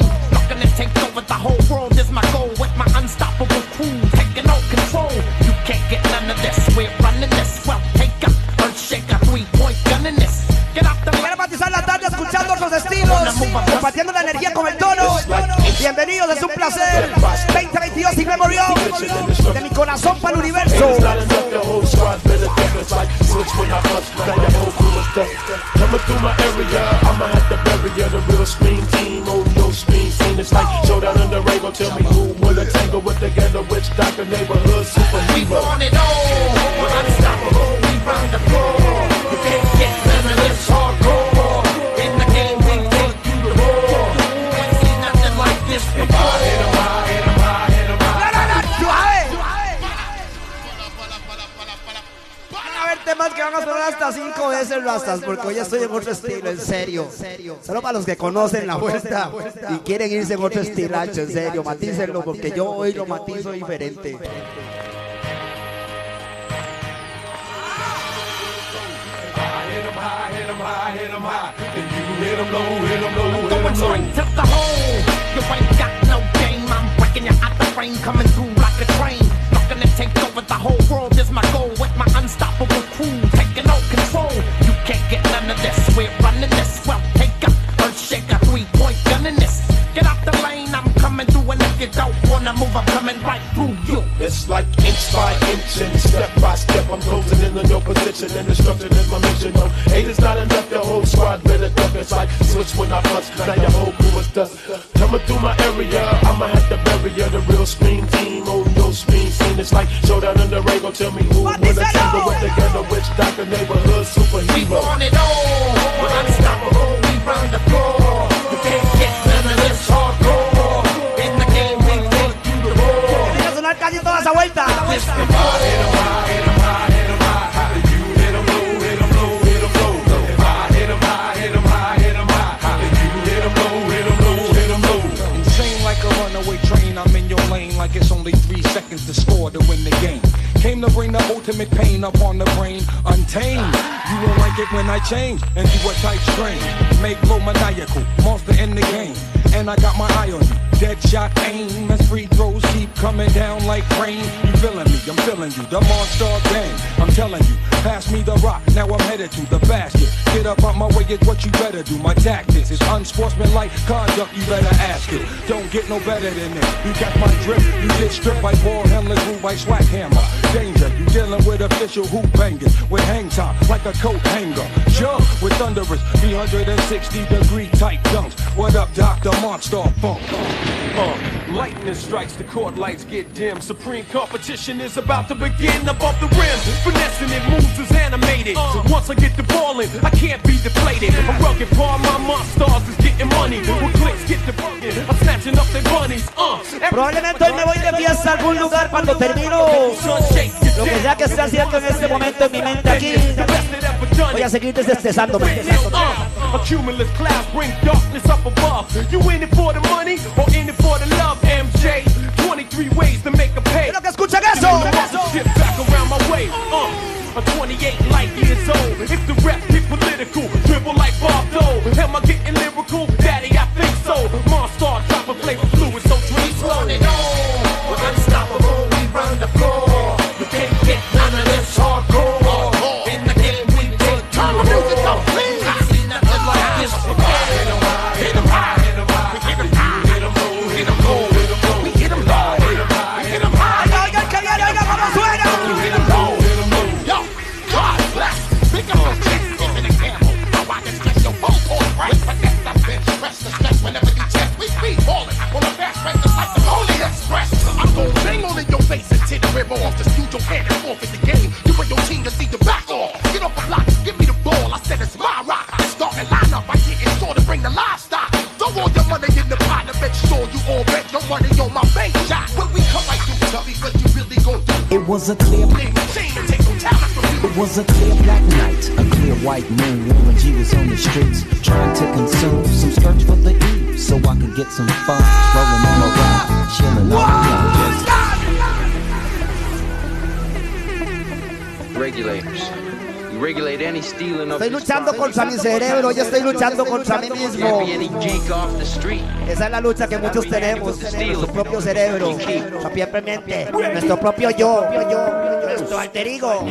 Take over the whole world is my goal with my unstoppable crew taking all control. You can't get none of this. We're running this. Well, take up, earth shaker, 3-point gun in this. Get off the. Para batizar la tarde escuchando otros estilos, compartiendo la energía con el tono. Bienvenidos, es un placer. 2022 y Memorial de mi corazón para el universo. It's like showdown in the rainbow. Tell me who will it tangle with together? Which doctor, neighborhood, super we want it all. We're unstoppable. We run the floor. You can't get none of this hardcore. In the game, we take you the roar. You ain't seen nothing like this before. Hit 'em high, hit 'em high, hit 'em high. Van a haber temas que van a sonar hasta 5 veces rastas, porque hoy estoy en otro estilo, en serio. Solo para los que conocen la vuelta y quieren irse en otro estilacho, en serio, matícenlo, porque yo hoy lo matizo diferente. Gonna take over the whole world is my goal with my unstoppable crew taking no control. You can't get none of this. We're running this. Well, take up, earth shaker, 3-point gun in this. Get out the lane, I'm coming through, and if you don't wanna move, I'm coming right through you. It's like inch by inch and step by step, I'm closing in on your position, and destruction is my mission. No, hate is not enough. Your whole squad better duck. It's like switch when I punch, now your whole crew is dust. Coming through my area, I'ma have to bury you. The real scream team on your screen. It's like showdown in the rainbow. Tell me who will it tangle with together? Which doctor, neighborhood, superhero? We want it all. We're unstoppable. We run the floor. You can't get none of this hardcore. In the game, we take you the roar. Tiene que sonar casi toda esa vuelta. Hit 'em high, hit 'em high, hit 'em high, hit 'em high. If you hit 'em low, hit 'em low, hit 'em low. If I hit 'em high, hit 'em high, hit 'em high. If you hit 'em low, hit 'em low, hit 'em low. Insane like a runaway train. I'm in your lane like it's only 3 seconds to score to win the game. Came to bring the ultimate pain up on the brain, untamed. You won't like it when I change and do a tight strain. Make low maniacal, monster in the game. And I got my eye on you. Dead shot aim as free throws keep coming down like rain. You feeling me, I'm feeling you, the monster gang. I'm telling you, pass me the rock, now I'm headed to the basket. Get up out my way, it's what you better do. My tactics is unsportsmanlike conduct, you better ask it. Don't get no better than this. You got my drip, you get stripped by ball handler, groove by swag hammer. Danger, you dealing with official hoop bangers. With hang time, like a coat hanger. Jump with thunderous, 360 degree tight dunks. What up, Dr. Monster Funk? Lightning strikes, the court lights get dim. Supreme competition is about to begin. Above the rim, finessing it, moves is animated. Once I get the ball in, I can't be deflated. A rugged bar, my monsters is getting money. When clicks get the bucket, I'm snatching up their bunnies. Probablemente hoy me voy de fiesta a algún lugar cuando termino. Lo que sea que esté haciendo en este momento en mi mente aquí, voy a seguir desestresándome. Accumulus clouds bring darkness up above. You in it for the money or in it for the love, MJ? 23 ways to make a pay. Pero que escuchen eso. Get back around my way. I'm 28 light years old. If the rap get political, dribble. Am I getting lyrical? Daddy, I think so. Monster, drop a flavor fluid, so dreams flown it on. We're unstoppable, we run the floor. You can't get none of this hardcore. In the game, we take time to move it up. I see nothing like this before. Hit 'em high, hit 'em high, hit 'em high. We hit 'em high, hit 'em low, hit 'em low, hit 'em low. We hit 'em low, hit 'em high, hit 'em high. Oiga, como suena. We hit 'em low, hit 'em low. Yo, God bless. Pick up the chicks, give me the camel. Now I can get your phone call right. But that's the bitch, press the stress whenever you check. We speedballing on a fast track just like the Holy Express. I'm gon' bang on in your face and tear the river off. Just use your hand and forfeit the game. You and your team just need to back off. Get off the block, give me the ball. I said it's my rock. It's starting lineup. I get it sure to bring the livestock. Throw all your money in the pot to make sure you all bet your money on my bank shot. When we come right through, tell me what you really gon' do. It was a clear thing. Change and take no talent from you. It was a clear black night, a clear white moon. Warren G was on the streets, trying to consume some skirts for the E, so I could get some fun. Rolling on a ride, chilling on the regulators. Estoy luchando contra mi cerebro, yo estoy luchando contra mí mismo. Esa es la lucha que muchos tenemos, nuestro propio cerebro, nuestro propio yo, nuestro alter ego.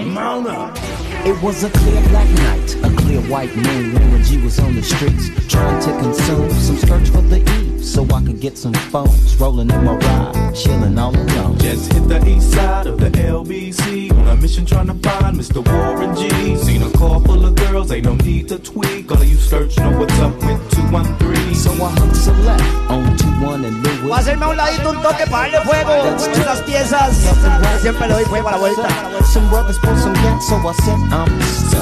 It was a clear black night, a clear white moon. Warren G was on the streets, trying to consume some skirts for the eve, so I could get some phones. Rolling in my ride, chilling all alone. Just hit the east side of the LBC on a mission trying to find Mr. Warren G. Seen a car full of girls, ain't no need to tweak. All of you search know what's up with 213. So I hung select on 21 and Lewis. Voy a hacerme a un ladito un toque para darle fuego con esas piezas. Siempre le doy fuego a la vuelta. Some brothers pull some gas, so I said.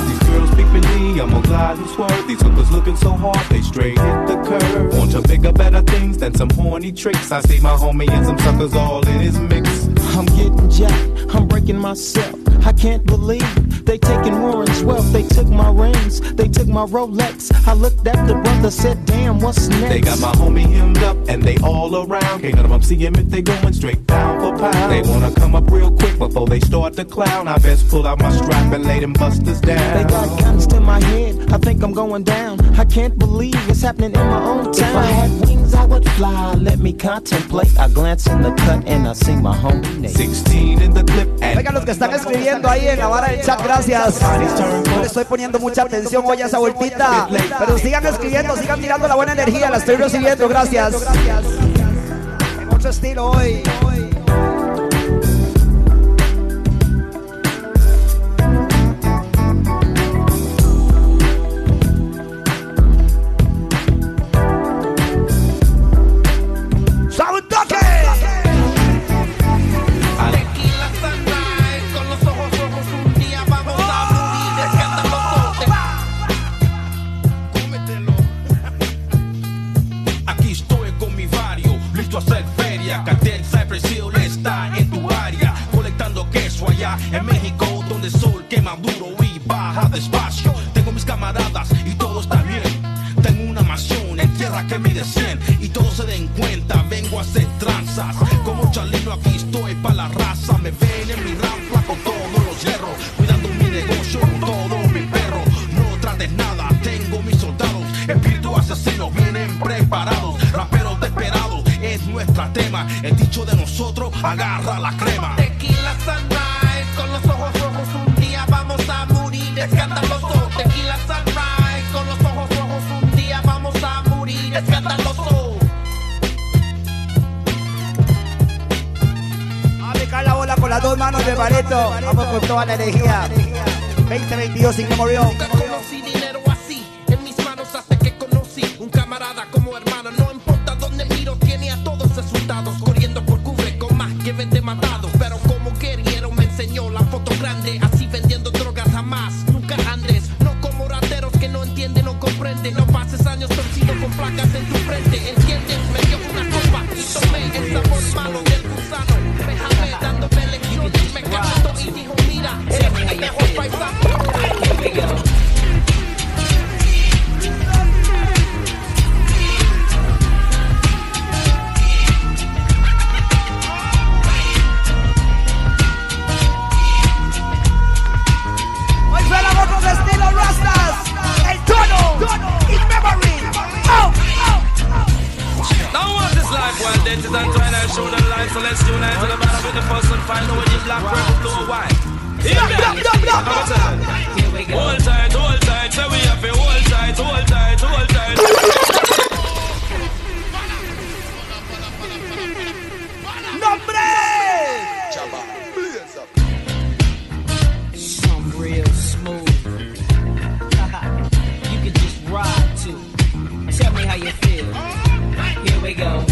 These girls peep in me, I'm gonna glide and swerve. These hookers looking so hard, they straight hit the curve. Want to bigger, better things than some horny tricks. I see my homie and some suckers all in his mix. I'm getting jacked, I'm breaking myself. I can't believe they taking Warren's wealth. They took my rings, they took my Rolex. I looked at the brother, said, damn, what's next? They got my homie hemmed up and they all around. Can't none of them see him if they going straight down for pound. They wanna come up real quick before they start to clown. I best pull out my strap and lay them busters down. They got guns to my head, I think I'm going down. I can't believe it's happening in my own town. If I had wings, I would fly, let me contemplate. I glance in the cut and I see my homie Nate. 16 in the clip. Oigan, los que están escribiendo ahí en la barra del chat, gracias. No le estoy poniendo mucha atención hoy a esa vueltita, pero sigan escribiendo, sigan tirando la buena energía, la estoy recibiendo, gracias. En otro estilo hoy. En México, donde el sol quema duro y baja despacio. Tengo mis camaradas y todo está bien. Tengo una mansión en tierra que mide 100. Y todos se den cuenta, vengo a hacer tranzas. Como chalino aquí estoy pa' la raza. Me ven en mi rampa con todos los hierros. Cuidando mi negocio con todos mis perros. No trates nada, tengo mis soldados. Espíritus asesinos vienen preparados. Raperos desesperados, es nuestra tema. El dicho de nosotros, agarra la crema. Tequila Sunrise. Con los ojos rojos un día vamos a morir escandaloso. Tequila Sunrise. Con los ojos rojos un día vamos a morir escandaloso. A picar la bola con las dos manos de bareto. Vamos con toda la energía. 2022 sin que murió. Nunca conocí dinero así. En mis manos hasta que conocí un camarada como hermano. No importa dónde miro, tiene a todos resultados. Corriendo por cubre con más que 20 matados. Pero como guerrero me enseñó la foto grande, así vendiendo drogas jamás, nunca andes, no como rateros que no entienden, no comprenden, no pases años torcido con placas en tu frente, entiendes, me dio una copa y tomé el sabor malo del gusano, me jalé dándome lecciones, me cantó y dijo mira, eres el mejor paisano. ¡Suela! Hold tight, so we have to hold tight, ¡Nombre! Some real smooth. You can just ride too. Tell me how you feel. Here we go.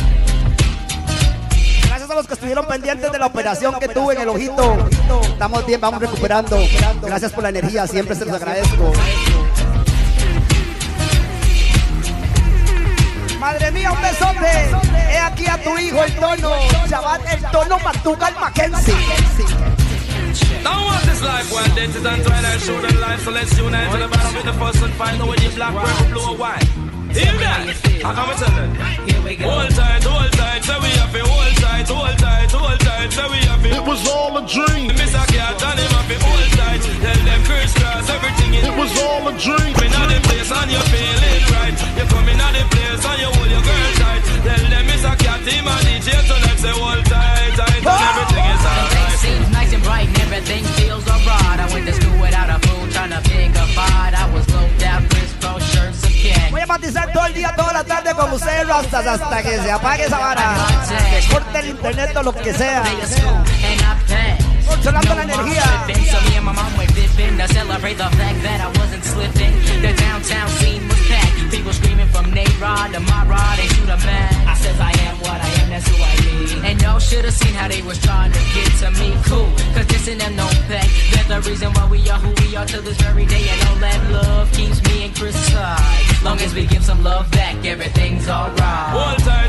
Gracias a los que estuvieron pendientes de la operación que tuve en el ojito. Estamos bien, vamos recuperando. Gracias por la energía, siempre se los agradezco. Madre mía, un besote. He aquí a tu hijo el tono. Chaval, el tono Matuca, el Mackenzie. Now what is life when dentists and twilight show them life? So let's unite to the battle with the first and find out where the black, purple, blue or white. Hear that? How come we tell them? Hold tight, so we have to hold tight, so we have to. It was all a dream. Mr. Cat and him have to hold tight. Tell them curse cross everything. It was all a dream. You're in the place and you're feeling right. You're coming out the place and you hold your girl tight. Tell them Mr. Cat him and DJ tonight say hold tight, tight, and everything is alright. Seems nice and bright and everything feels alright. I went to school without a phone trying to pick a fight. I was low down, crisp, pro shirts again. Voy a matizar todo el día, toda la tarde con ustedes rastas hasta que se apague esa vara. Que corte el internet o lo que sea. Controlando la energía. People screaming from Nate-Rod to my rod, they shoot a man. I says I am what I am, that's who I be. And y'all should have seen how they was trying to get to me. Cool, cause this and them no pay. They're the reason why we are who we are till this very day. And all that love keeps me and Chris tight. Long as we give some love back, everything's alright. Hold tight,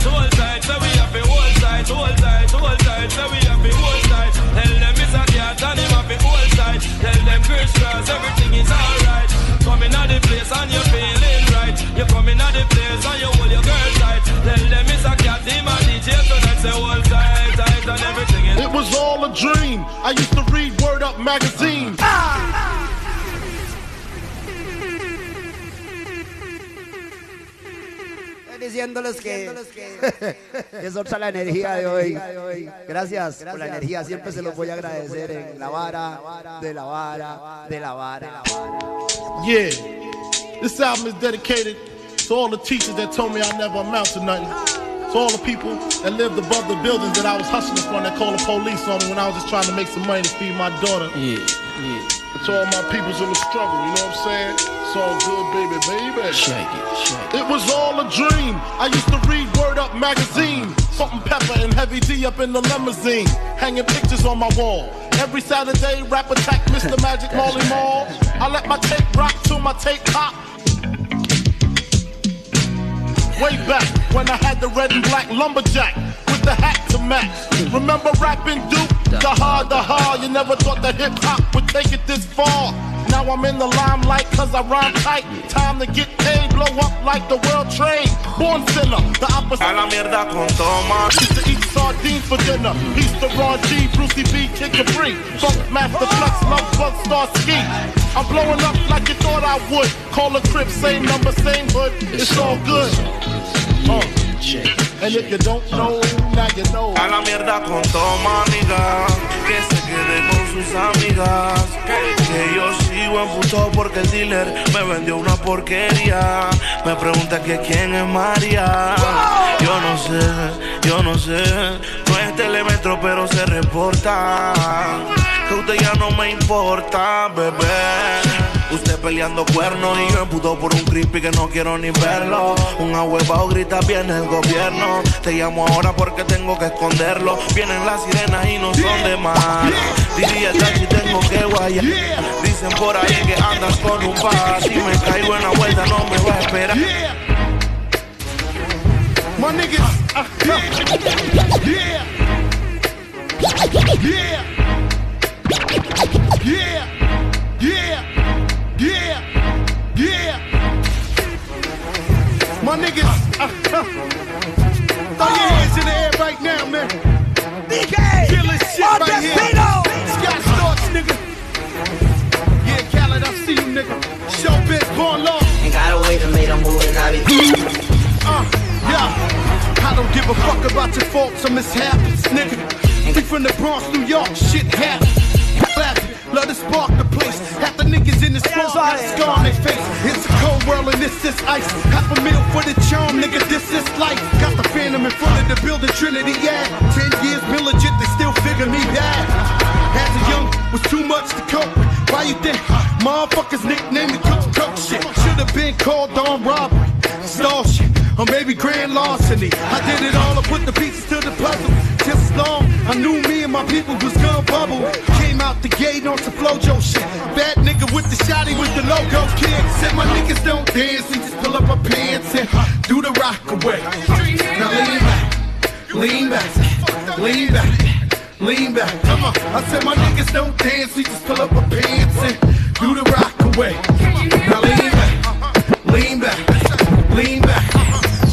so we have to hold tight, so we have to hold tight. Tell them it's a cat and him have to hold tight. Tell them Chris Cross, everything is alright. Coming out the place and you're feeling right. You come in at the place and you hold your girl tight. Tell them it's a cat, him and DJ tonight say hold tight, tight and everything is. It was all a dream. I used to read Word Up magazine. Diciéndoles que es otra la energía de hoy. Gracias por la energía, siempre se los voy a agradecer en la vara, de la vara, de la vara. Yeah, this album is dedicated to all the teachers that told me I never amount to nothing. To all the people that lived above the buildings that I was hustling from that called the police on me when I was just trying to make some money to feed my daughter. Yeah. To all my peoples in the struggle, you know what I'm saying? It's all good, baby, baby. Shake it. It was all a dream. I used to read Word Up magazine. Salt and Pepper and Heavy D up in the limousine. Hanging pictures on my wall. Every Saturday, rap attack, Mr. Magic Molly Mall. I let my tape rock till my tape pop. Way back when I had the red and black lumberjack with the hat to match. Remember rapping Duke? The hard, you never thought that hip-hop would take it this far. Now I'm in the limelight cause I rhyme tight. Time to get paid, blow up like the world trade. Born sinner, the opposite. A la mierda con Thomas. Used to eat sardines for dinner. He's the raw G, Brucey B, Kid Capri. Funk Master Flex, Love Bug, Star Ski. I'm blowing up like you thought I would. Call a crib, same number, same hood. It's all good. And if you don't know, now you know. A la mierda con Toma, amiga. Que se quede con sus amigas. Que yo sigo enfutado porque el dealer me vendió una porquería. Me pregunta que quién es María. Yo no sé. No es Telemetro pero se reporta. Que usted ya no me importa, bebé. Usted peleando cuernos y yo emputado por un creepy que no quiero ni verlo. Un ahuevado grita, viene el gobierno. Te llamo ahora porque tengo que esconderlo. Vienen las sirenas y no son de mar. Diría taxi, tengo que guayar. Dicen por ahí que andas con un par. Si me caigo en la vuelta no me va a esperar. My niggas, Yeah. My niggas, throw your hands in the air right now, man. DK, killing shit right here. Scott Storch, nigga. Yeah, Khaled, I see you, nigga. Showbiz, born law. Ain't gotta wait to make a move, and I be. I don't give a fuck about your faults or mishaps, nigga. We from the Bronx, New York, shit happens. Love to spark the place. this ice. Half a meal for the charm, nigga, this is life. Got the phantom in front of the building, Trinity, yeah. 10 years been legit, they still figure me bad. As a young, was too much to cope with. Why you think motherfuckers nicknamed the cook shit? Should've been called on robbery, stall shit, or maybe grand larceny. I did it all, I put the pieces to the puzzle. Just long, I knew me and my people was gonna bubble. Came out the gate on some flojo shit. Bad nigga with the shotty with the logo kid. Said my niggas don't dance, we just pull up our pants and do the rock away. Now lean back, lean back, lean back, lean back. Come on. I said my niggas don't dance, we just pull up our pants and do the rock away. Now lean back, lean back, lean back.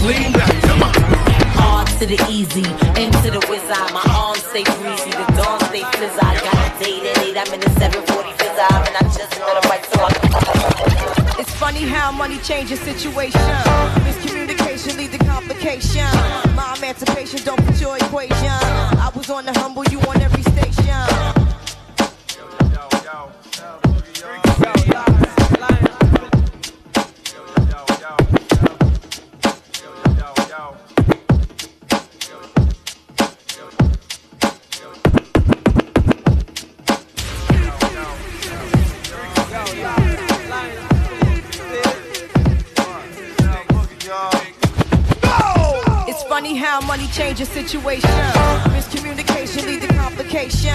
Lean back, come on. Hard to the easy, into the wizard. My arms stay breezy, the dawn stay fizzy. I got a date at 8, I'm in the 740 fizzy. And I just got a right to. It's funny how money changes situation. Miscommunication lead to complication. My emancipation don't fit your equation. I was on the humble, you on every station. Funny how money changes situation. Miscommunication lead to complication.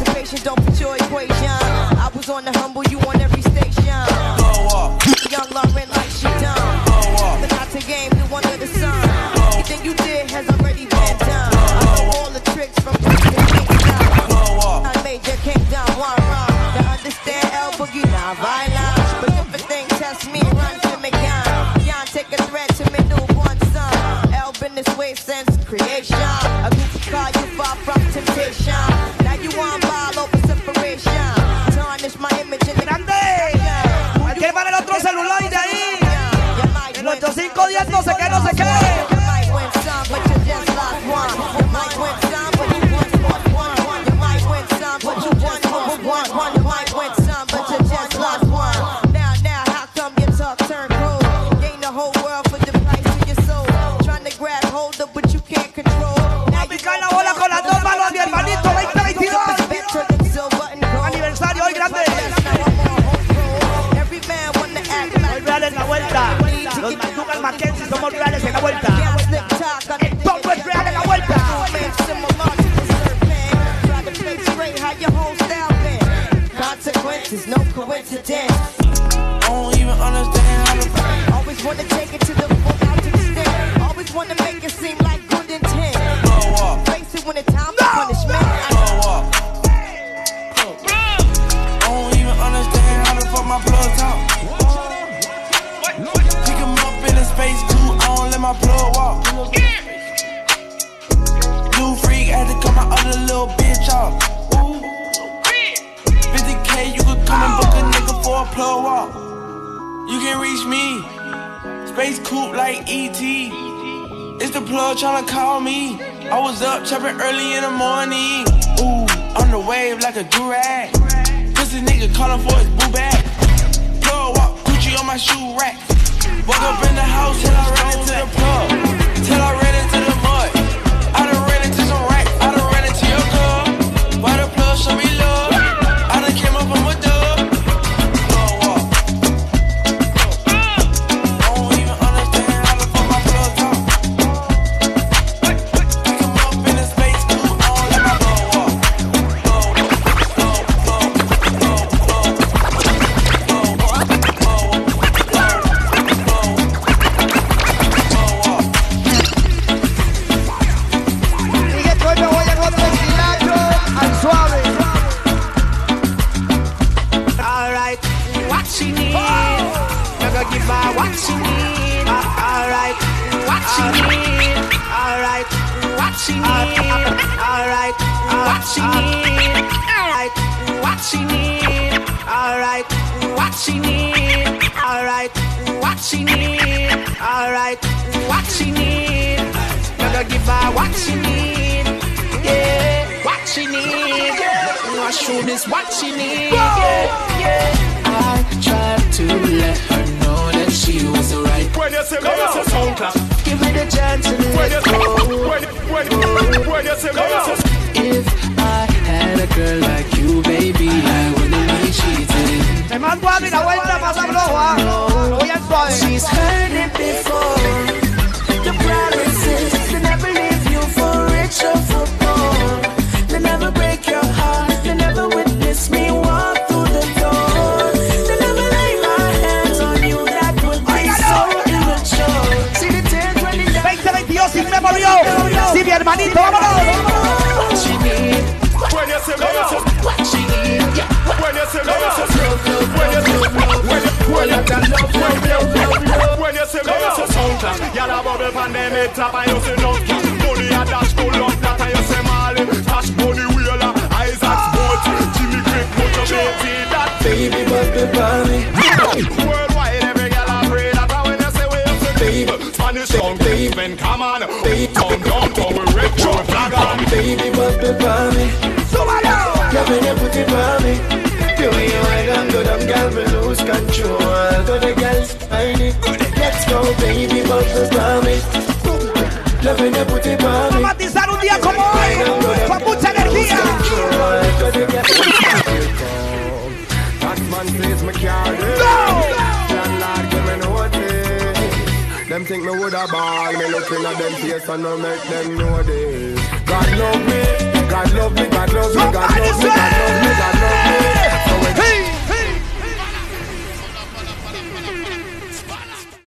The patient don't fit your equation. I was on the humble, you on every station. Young Lauren like she done. The not to game, the one of the sun. Everything you did has already been done. I know all the tricks from the kingdom. I made your kingdom one wrong. To understand El Boogie, not violence. But if a thing tests me, run to me, young. Young, take a threat to me, newborn son. Been this way since creation. A group of God, you far from temptation. Now you want ball over separation. Tarnish my image in the grande. Aquí van el otro celular y de ahí. 8510 no sé qué, no sé qué. You might win some, but you just lost one. You might win some, but you won one. You might win some, but you won one. You might win some, but you just lost one. Now, how come your talk turned cold? Gain the whole world for the price of your soul. Grab hold of what you can't control. Now you got la bola con las dos manos a mi hermanito 2022. Aniversario hoy grande. Hoy reales la vuelta. Los Mandugas Mackenzie somos reales en la vuelta. El topo es real en la vuelta. Consequences, no coincidence. I don't even understand how to play. Always wanna take it to the full out extent. Wanna make it seem like good intent. Face it when it's time for punishment. I don't even understand how the fuck my plug talk. Pick him up in a space too, I don't let my plug walk. New freak, had to cut my other little bitch off. 50K, you could come and book a nigga for a plug walk. You can reach me. Space coupe like E.T. It's the plug tryna call me. I was up chopping early in the morning. Ooh, on the wave like a durag. Pussy nigga calling for his boo bag. Plug walk, Gucci on my shoe rack. Woke up in the house till I ran into the plug. Till I ran into the mud. I done ran into some rack. I done ran into your club. Why the plug show me love? I done came up on my dub. What she needs, yeah, yeah. I tried to let her know that she was alright. When you say a sound clap, give me the chance to let go. When you say if I had a girl like you, baby, I wouldn't be cheating. El man guapo y la vuelta pasa floja. Voy al suave. She's heard it before. The promises they never leave you for rich or for poor. They never break your heart. They never witness me walk through the door. They never lay my hands on you. That would be so immature. See the tears when it down. 2022 sin memorio. Sí, mi hermanito, vámonos. She need. When you say what she need. When you say when you say love, sound clap. Y'all a bubble pan dem head tap and you say no cap. Money a dash go love that and you say Marlin. Dash money wheeler, Isaac Sports, Jimmy Craig, motivated that baby bubble pan. Worldwide every girl a pray that when you say wave to baby, Spanish sound baby, man come on, baby come down, come with retro flag on, baby bubble pan. So my love, loving you put it on me. The way you ride and do them girls will lose control. To the girls, I need. Let's go baby, bubble bomb it. Loving you put it on me. Matizar un día como hoy, con mucha energía. That man plays my card. Them think me woulda buy. Me looking at them face and I make them know this. God love me.